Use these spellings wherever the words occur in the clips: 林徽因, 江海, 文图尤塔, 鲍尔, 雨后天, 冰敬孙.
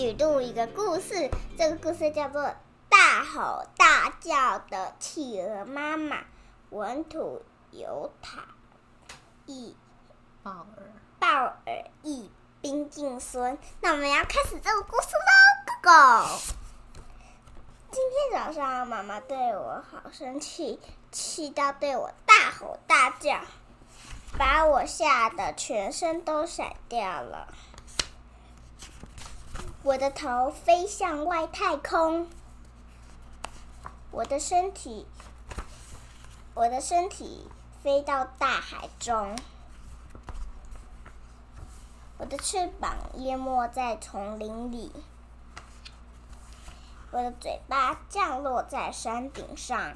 举录一个故事，这个故事叫做《大吼大叫的企鹅妈妈》，文图尤塔译鲍尔译冰敬孙。那我们要开始这个故事喽，哥哥。今天早上妈妈对我好生气，气到对我大吼大叫，把我吓得全身都闪掉了。我的头飞向外太空，我的身体飞到大海中，我的翅膀淹没在丛林里，我的嘴巴降落在山顶上，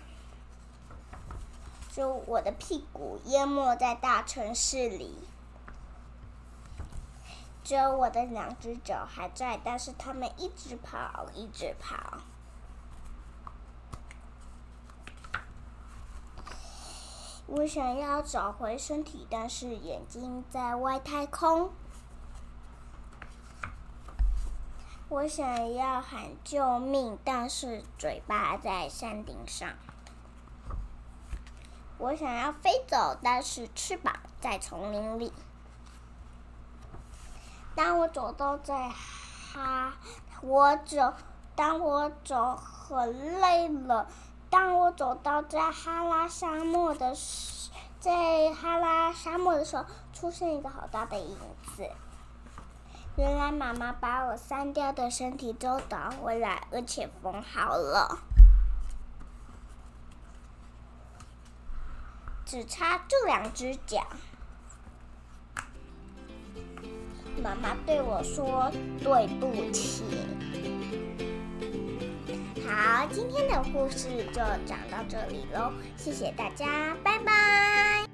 就我的屁股淹没在大城市里。只有我的两只脚还在，但是它们一直跑。我想要找回身体，但是眼睛在外太空。我想要喊救命，但是嘴巴在山顶上。我想要飞走，但是翅膀在丛林里。当我走很累了。当我走到在哈拉沙漠的时候，出现一个好大的影子。原来妈妈把我删掉的身体都找回来，而且缝好了，只插住两只脚。妈妈对我说对不起。好，今天的故事就讲到这里咯，谢谢大家，拜拜。